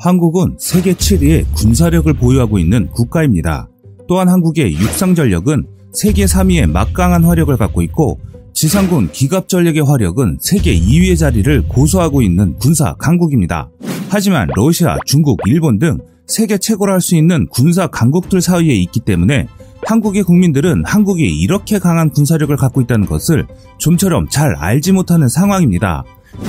한국은 세계 7위의 군사력을 보유하고 있는 국가입니다. 또한 한국의 육상전력은 세계 3위의 막강한 화력을 갖고 있고 지상군 기갑전력의 화력은 세계 2위의 자리를 고수하고 있는 군사 강국입니다. 하지만 러시아, 중국, 일본 등 세계 최고라 할 수 있는 군사 강국들 사이에 있기 때문에 한국의 국민들은 한국이 이렇게 강한 군사력을 갖고 있다는 것을 좀처럼 잘 알지 못하는 상황입니다.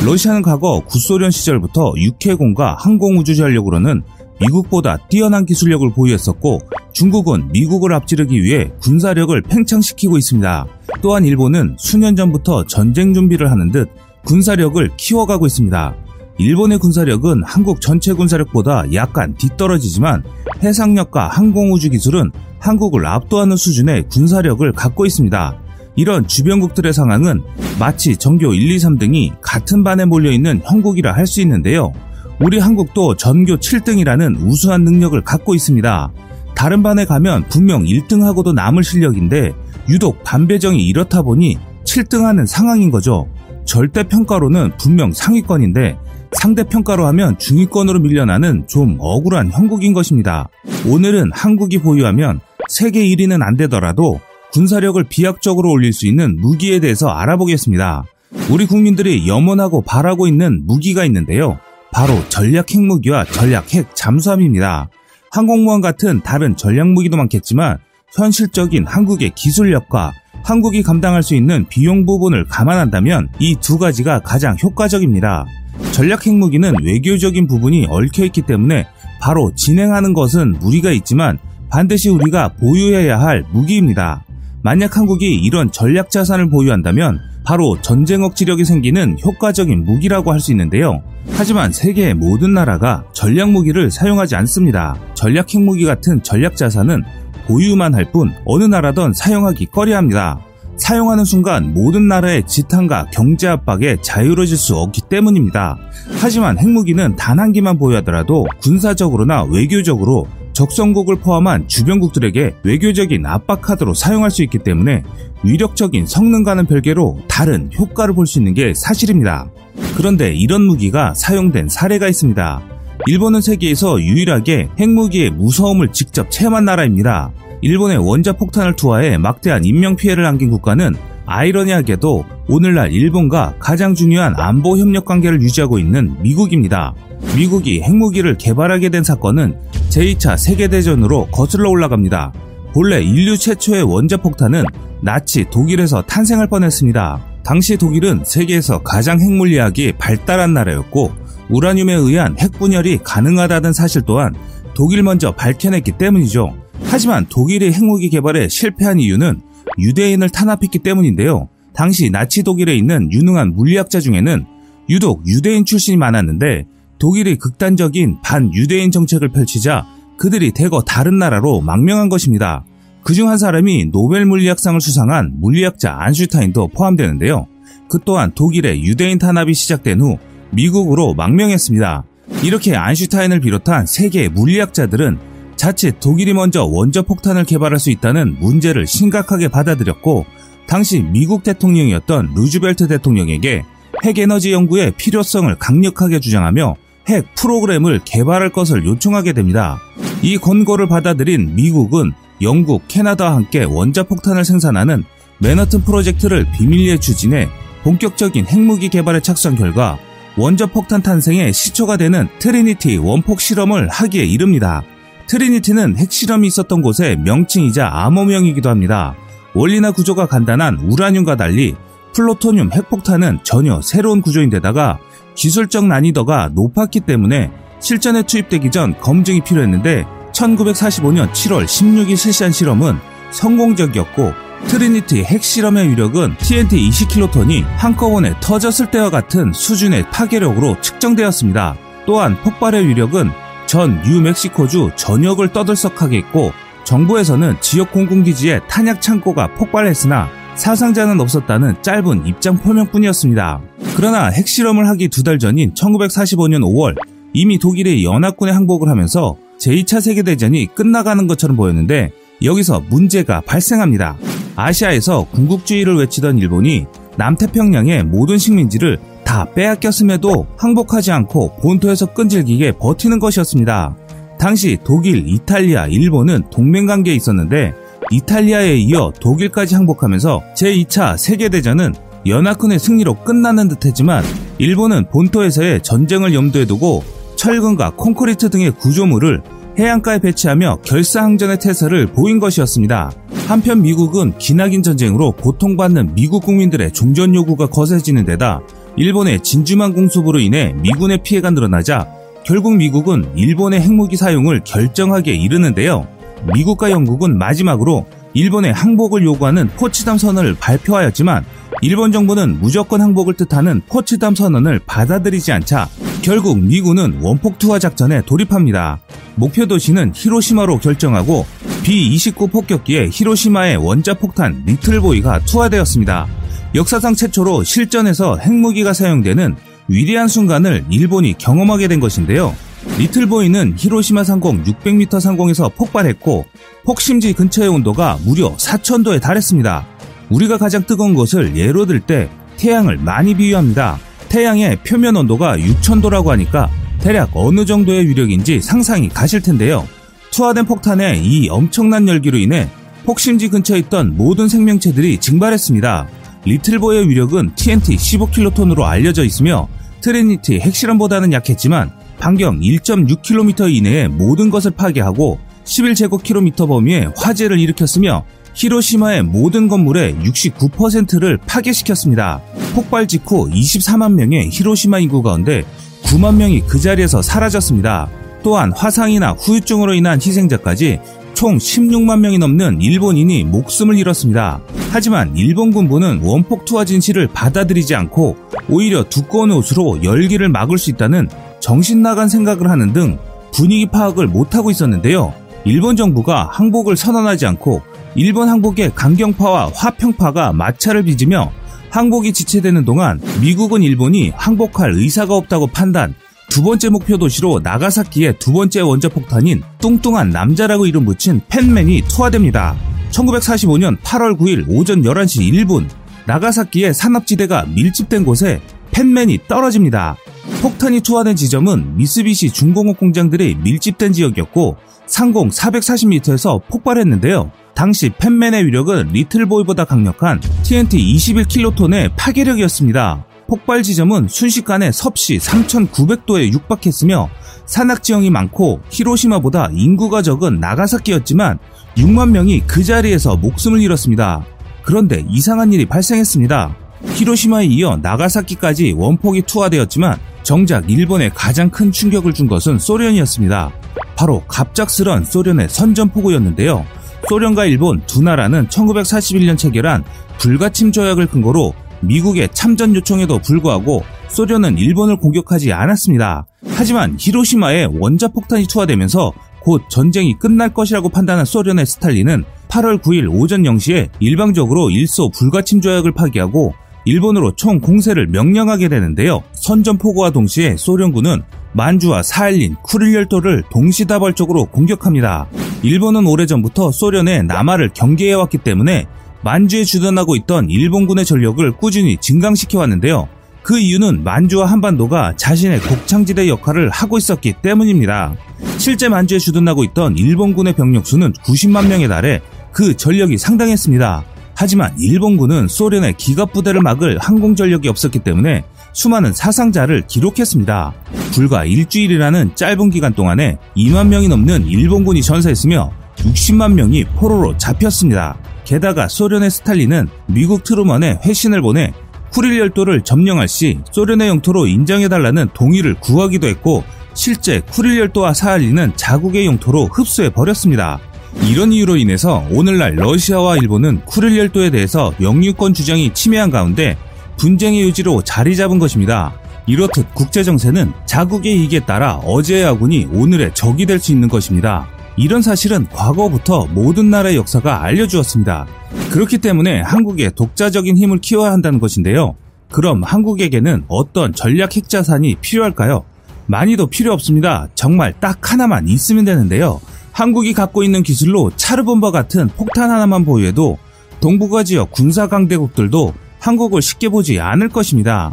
러시아는 과거 구소련 시절부터 육해공과 항공우주전력으로는 미국보다 뛰어난 기술력을 보유했었고 중국은 미국을 앞지르기 위해 군사력을 팽창시키고 있습니다. 또한 일본은 수년 전부터 전쟁 준비를 하는 듯 군사력을 키워가고 있습니다. 일본의 군사력은 한국 전체 군사력보다 약간 뒤떨어지지만 해상력과 항공우주 기술은 한국을 압도하는 수준의 군사력을 갖고 있습니다. 이런 주변국들의 상황은 마치 전교 1, 2, 3등이 같은 반에 몰려있는 형국이라 할 수 있는데요. 우리 한국도 전교 7등이라는 우수한 능력을 갖고 있습니다. 다른 반에 가면 분명 1등하고도 남을 실력인데 유독 반배정이 이렇다 보니 7등하는 상황인 거죠. 절대평가로는 분명 상위권인데 상대평가로 하면 중위권으로 밀려나는 좀 억울한 형국인 것입니다. 오늘은 한국이 보유하면 세계 1위는 안 되더라도 군사력을 비약적으로 올릴 수 있는 무기에 대해서 알아보겠습니다. 우리 국민들이 염원하고 바라고 있는 무기가 있는데요. 바로 전략핵무기와 전략핵 잠수함입니다. 항공모함 같은 다른 전략무기도 많겠지만 현실적인 한국의 기술력과 한국이 감당할 수 있는 비용 부분을 감안한다면 이 두 가지가 가장 효과적입니다. 전략핵무기는 외교적인 부분이 얽혀있기 때문에 바로 진행하는 것은 무리가 있지만 반드시 우리가 보유해야 할 무기입니다. 만약 한국이 이런 전략 자산을 보유한다면 바로 전쟁 억지력이 생기는 효과적인 무기라고 할 수 있는데요. 하지만 세계의 모든 나라가 전략 무기를 사용하지 않습니다. 전략 핵무기 같은 전략 자산은 보유만 할 뿐 어느 나라든 사용하기 꺼려합니다. 사용하는 순간 모든 나라의 지탄과 경제 압박에 자유로워질 수 없기 때문입니다. 하지만 핵무기는 단 한 기만 보유하더라도 군사적으로나 외교적으로 적성국을 포함한 주변국들에게 외교적인 압박카드로 사용할 수 있기 때문에 위력적인 성능과는 별개로 다른 효과를 볼 수 있는 게 사실입니다. 그런데 이런 무기가 사용된 사례가 있습니다. 일본은 세계에서 유일하게 핵무기의 무서움을 직접 체험한 나라입니다. 일본의 원자폭탄을 투하해 막대한 인명피해를 안긴 국가는 아이러니하게도 오늘날 일본과 가장 중요한 안보 협력 관계를 유지하고 있는 미국입니다. 미국이 핵무기를 개발하게 된 사건은 제2차 세계대전으로 거슬러 올라갑니다. 본래 인류 최초의 원자폭탄은 나치 독일에서 탄생할 뻔했습니다. 당시 독일은 세계에서 가장 핵물리학이 발달한 나라였고 우라늄에 의한 핵분열이 가능하다는 사실 또한 독일 먼저 밝혀냈기 때문이죠. 하지만 독일이 핵무기 개발에 실패한 이유는 유대인을 탄압했기 때문인데요. 당시 나치 독일에 있는 유능한 물리학자 중에는 유독 유대인 출신이 많았는데 독일이 극단적인 반유대인 정책을 펼치자 그들이 대거 다른 나라로 망명한 것입니다. 그중 한 사람이 노벨 물리학상을 수상한 물리학자 아인슈타인도 포함되는데요. 그 또한 독일의 유대인 탄압이 시작된 후 미국으로 망명했습니다. 이렇게 아인슈타인을 비롯한 세계의 물리학자들은 자칫 독일이 먼저 원자폭탄을 개발할 수 있다는 문제를 심각하게 받아들였고 당시 미국 대통령이었던 루즈벨트 대통령에게 핵에너지 연구의 필요성을 강력하게 주장하며 핵 프로그램을 개발할 것을 요청하게 됩니다. 이 권고를 받아들인 미국은 영국, 캐나다와 함께 원자폭탄을 생산하는 맨하튼 프로젝트를 비밀리에 추진해 본격적인 핵무기 개발에 착수한 결과 원자폭탄 탄생의 시초가 되는 트리니티 원폭 실험을 하기에 이릅니다. 트리니티는 핵실험이 있었던 곳의 명칭이자 암호명이기도 합니다. 원리나 구조가 간단한 우라늄과 달리 플루토늄 핵폭탄은 전혀 새로운 구조인데다가 기술적 난이도가 높았기 때문에 실전에 투입되기 전 검증이 필요했는데 1945년 7월 16일 실시한 실험은 성공적이었고 트리니티 핵실험의 위력은 TNT 20킬로톤이 한꺼번에 터졌을 때와 같은 수준의 파괴력으로 측정되었습니다. 또한 폭발의 위력은 전 뉴멕시코주 전역을 떠들썩하게 했고 정부에서는 지역 공군기지에 탄약 창고가 폭발했으나 사상자는 없었다는 짧은 입장 표명뿐이었습니다. 그러나 핵실험을 하기 두 달 전인 1945년 5월 이미 독일이 연합군에 항복을 하면서 제2차 세계대전이 끝나가는 것처럼 보였는데 여기서 문제가 발생합니다. 아시아에서 군국주의를 외치던 일본이 남태평양의 모든 식민지를 다 다 빼앗겼음에도 항복하지 않고 본토에서 끈질기게 버티는 것이었습니다. 당시 독일, 이탈리아, 일본은 동맹관계에 있었는데 이탈리아에 이어 독일까지 항복하면서 제2차 세계대전은 연합군의 승리로 끝나는 듯했지만 일본은 본토에서의 전쟁을 염두에 두고 철근과 콘크리트 등의 구조물을 해안가에 배치하며 결사항전의 태세를 보인 것이었습니다. 한편 미국은 기나긴 전쟁으로 고통받는 미국 국민들의 종전 요구가 거세지는 데다 일본의 진주만 공습으로 인해 미군의 피해가 늘어나자 결국 미국은 일본의 핵무기 사용을 결정하기에 이르는데요. 미국과 영국은 마지막으로 일본의 항복을 요구하는 포츠담 선언을 발표하였지만 일본 정부는 무조건 항복을 뜻하는 포츠담 선언을 받아들이지 않자 결국 미군은 원폭투하 작전에 돌입합니다. 목표 도시는 히로시마로 결정하고 B-29 폭격기에 히로시마의 원자폭탄 리틀보이가 투하되었습니다. 역사상 최초로 실전에서 핵무기가 사용되는 위대한 순간을 일본이 경험하게 된 것인데요. 리틀보이는 히로시마 상공 600m 상공에서 폭발했고 폭심지 근처의 온도가 무려 4000도에 달했습니다. 우리가 가장 뜨거운 것을 예로 들 때 태양을 많이 비유합니다. 태양의 표면 온도가 6000도라고 하니까 대략 어느 정도의 위력인지 상상이 가실 텐데요. 투하된 폭탄의 이 엄청난 열기로 인해 폭심지 근처에 있던 모든 생명체들이 증발했습니다. 리틀보이의 위력은 TNT 15킬로톤으로 알려져 있으며 트리니티 핵실험보다는 약했지만 반경 1.6km 이내에 모든 것을 파괴하고 11제곱킬로미터 범위의 화재를 일으켰으며 히로시마의 모든 건물의 69%를 파괴시켰습니다. 폭발 직후 24만 명의 히로시마 인구 가운데 9만 명이 그 자리에서 사라졌습니다. 또한 화상이나 후유증으로 인한 희생자까지 총 16만 명이 넘는 일본인이 목숨을 잃었습니다. 하지만 일본 군부는 원폭투하 진실을 받아들이지 않고 오히려 두꺼운 옷으로 열기를 막을 수 있다는 정신나간 생각을 하는 등 분위기 파악을 못하고 있었는데요. 일본 정부가 항복을 선언하지 않고 일본 항복의 강경파와 화평파가 마찰을 빚으며 항복이 지체되는 동안 미국은 일본이 항복할 의사가 없다고 판단, 두 번째 목표 도시로 나가사키의 두 번째 원자폭탄인 뚱뚱한 남자라고 이름 붙인 팬맨이 투하됩니다. 1945년 8월 9일 오전 11시 1분 나가사키의 산업지대가 밀집된 곳에 팬맨이 떨어집니다. 폭탄이 투하된 지점은 미쓰비시 중공업 공장들이 밀집된 지역이었고 상공 440m에서 폭발했는데요. 당시 팬맨의 위력은 리틀보이보다 강력한 TNT 21킬로톤의 파괴력이었습니다. 폭발 지점은 순식간에 섭씨 3900도에 육박했으며 산악지형이 많고 히로시마보다 인구가 적은 나가사키였지만 6만 명이 그 자리에서 목숨을 잃었습니다. 그런데 이상한 일이 발생했습니다. 히로시마에 이어 나가사키까지 원폭이 투하되었지만 정작 일본에 가장 큰 충격을 준 것은 소련이었습니다. 바로 갑작스런 소련의 선전포고였는데요. 소련과 일본 두 나라는 1941년 체결한 불가침 조약을 근거로 미국의 참전 요청에도 불구하고 소련은 일본을 공격하지 않았습니다. 하지만 히로시마에 원자폭탄이 투하되면서 곧 전쟁이 끝날 것이라고 판단한 소련의 스탈린은 8월 9일 오전 0시에 일방적으로 일소 불가침 조약을 파기하고 일본으로 총 공세를 명령하게 되는데요. 선전포고와 동시에 소련군은 만주와 사할린, 쿠릴열도를 동시다발적으로 공격합니다. 일본은 오래전부터 소련의 남하를 경계해왔기 때문에 만주에 주둔하고 있던 일본군의 전력을 꾸준히 증강시켜왔는데요. 그 이유는 만주와 한반도가 자신의 곡창지대 역할을 하고 있었기 때문입니다. 실제 만주에 주둔하고 있던 일본군의 병력 수는 90만 명에 달해 그 전력이 상당했습니다. 하지만 일본군은 소련의 기갑부대를 막을 항공전력이 없었기 때문에 수많은 사상자를 기록했습니다. 불과 일주일이라는 짧은 기간 동안에 2만 명이 넘는 일본군이 전사했으며 60만 명이 포로로 잡혔습니다. 게다가 소련의 스탈린은 미국 트루먼에 회신을 보내 쿠릴 열도를 점령할 시 소련의 영토로 인정해달라는 동의를 구하기도 했고 실제 쿠릴 열도와 사할린은 자국의 영토로 흡수해버렸습니다. 이런 이유로 인해서 오늘날 러시아와 일본은 쿠릴 열도에 대해서 영유권 주장이 침해한 가운데 분쟁의 요지로 자리 잡은 것입니다. 이렇듯 국제정세는 자국의 이익에 따라 어제의 아군이 오늘의 적이 될 수 있는 것입니다. 이런 사실은 과거부터 모든 나라의 역사가 알려주었습니다. 그렇기 때문에 한국의 독자적인 힘을 키워야 한다는 것인데요. 그럼 한국에게는 어떤 전략 핵자산이 필요할까요? 많이도 필요 없습니다. 정말 딱 하나만 있으면 되는데요. 한국이 갖고 있는 기술로 차르봄바 같은 폭탄 하나만 보유해도 동북아 지역 군사강대국들도 한국을 쉽게 보지 않을 것입니다.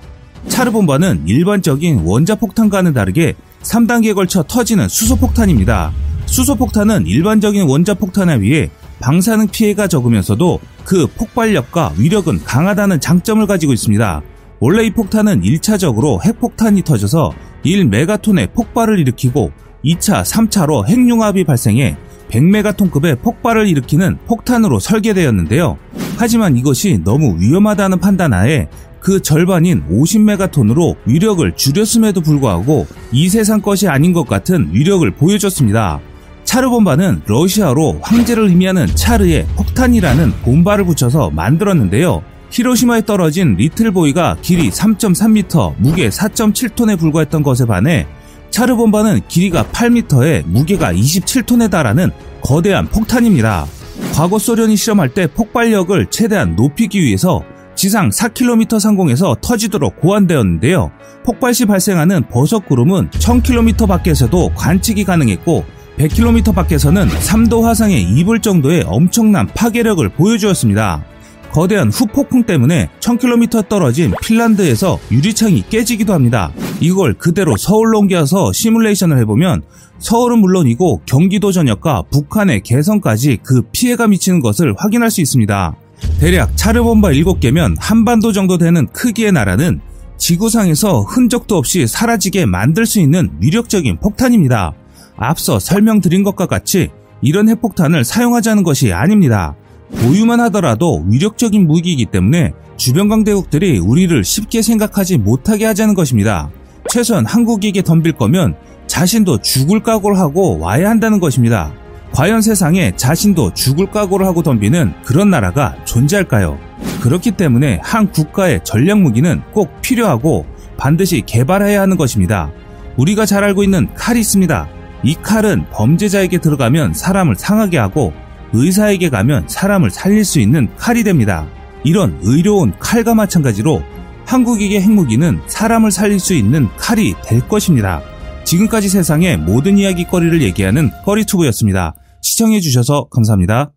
차르봄바는 일반적인 원자폭탄과는 다르게 3단계에 걸쳐 터지는 수소폭탄입니다. 수소폭탄은 일반적인 원자폭탄에 비해 방사능 피해가 적으면서도 그 폭발력과 위력은 강하다는 장점을 가지고 있습니다. 원래 이 폭탄은 1차적으로 핵폭탄이 터져서 1메가톤의 폭발을 일으키고 2차, 3차로 핵융합이 발생해 100메가톤급의 폭발을 일으키는 폭탄으로 설계되었는데요. 하지만 이것이 너무 위험하다는 판단하에 그 절반인 50메가톤으로 위력을 줄였음에도 불구하고 이 세상 것이 아닌 것 같은 위력을 보여줬습니다. 차르봄바는 러시아로 황제를 의미하는 차르에 폭탄이라는 봄바를 붙여서 만들었는데요. 히로시마에 떨어진 리틀보이가 길이 3.3m, 무게 4.7톤에 불과했던 것에 반해 차르봄바는 길이가 8m에 무게가 27톤에 달하는 거대한 폭탄입니다. 과거 소련이 실험할 때 폭발력을 최대한 높이기 위해서 지상 4km 상공에서 터지도록 고안되었는데요. 폭발 시 발생하는 버섯구름은 1000km 밖에서도 관측이 가능했고 100km 밖에서는 3도 화상에 입을 정도의 엄청난 파괴력을 보여주었습니다. 거대한 후폭풍 때문에 1000km 떨어진 핀란드에서 유리창이 깨지기도 합니다. 이걸 그대로 서울로 옮겨서 시뮬레이션을 해보면 서울은 물론이고 경기도 전역과 북한의 개성까지 그 피해가 미치는 것을 확인할 수 있습니다. 대략 차르봄바 7개면 한반도 정도 되는 크기의 나라는 지구상에서 흔적도 없이 사라지게 만들 수 있는 위력적인 폭탄입니다. 앞서 설명드린 것과 같이 이런 핵폭탄을 사용하자는 것이 아닙니다. 보유만 하더라도 위력적인 무기이기 때문에 주변 강대국들이 우리를 쉽게 생각하지 못하게 하자는 것입니다. 최소한 한국에게 덤빌 거면 자신도 죽을 각오를 하고 와야 한다는 것입니다. 과연 세상에 자신도 죽을 각오를 하고 덤비는 그런 나라가 존재할까요? 그렇기 때문에 한 국가의 전략 무기는 꼭 필요하고 반드시 개발해야 하는 것입니다. 우리가 잘 알고 있는 칼이 있습니다. 이 칼은 범죄자에게 들어가면 사람을 상하게 하고 의사에게 가면 사람을 살릴 수 있는 칼이 됩니다. 이런 의로운 칼과 마찬가지로 한국의 핵무기는 사람을 살릴 수 있는 칼이 될 것입니다. 지금까지 세상의 모든 이야기거리를 얘기하는 꺼리튜브였습니다. 시청해주셔서 감사합니다.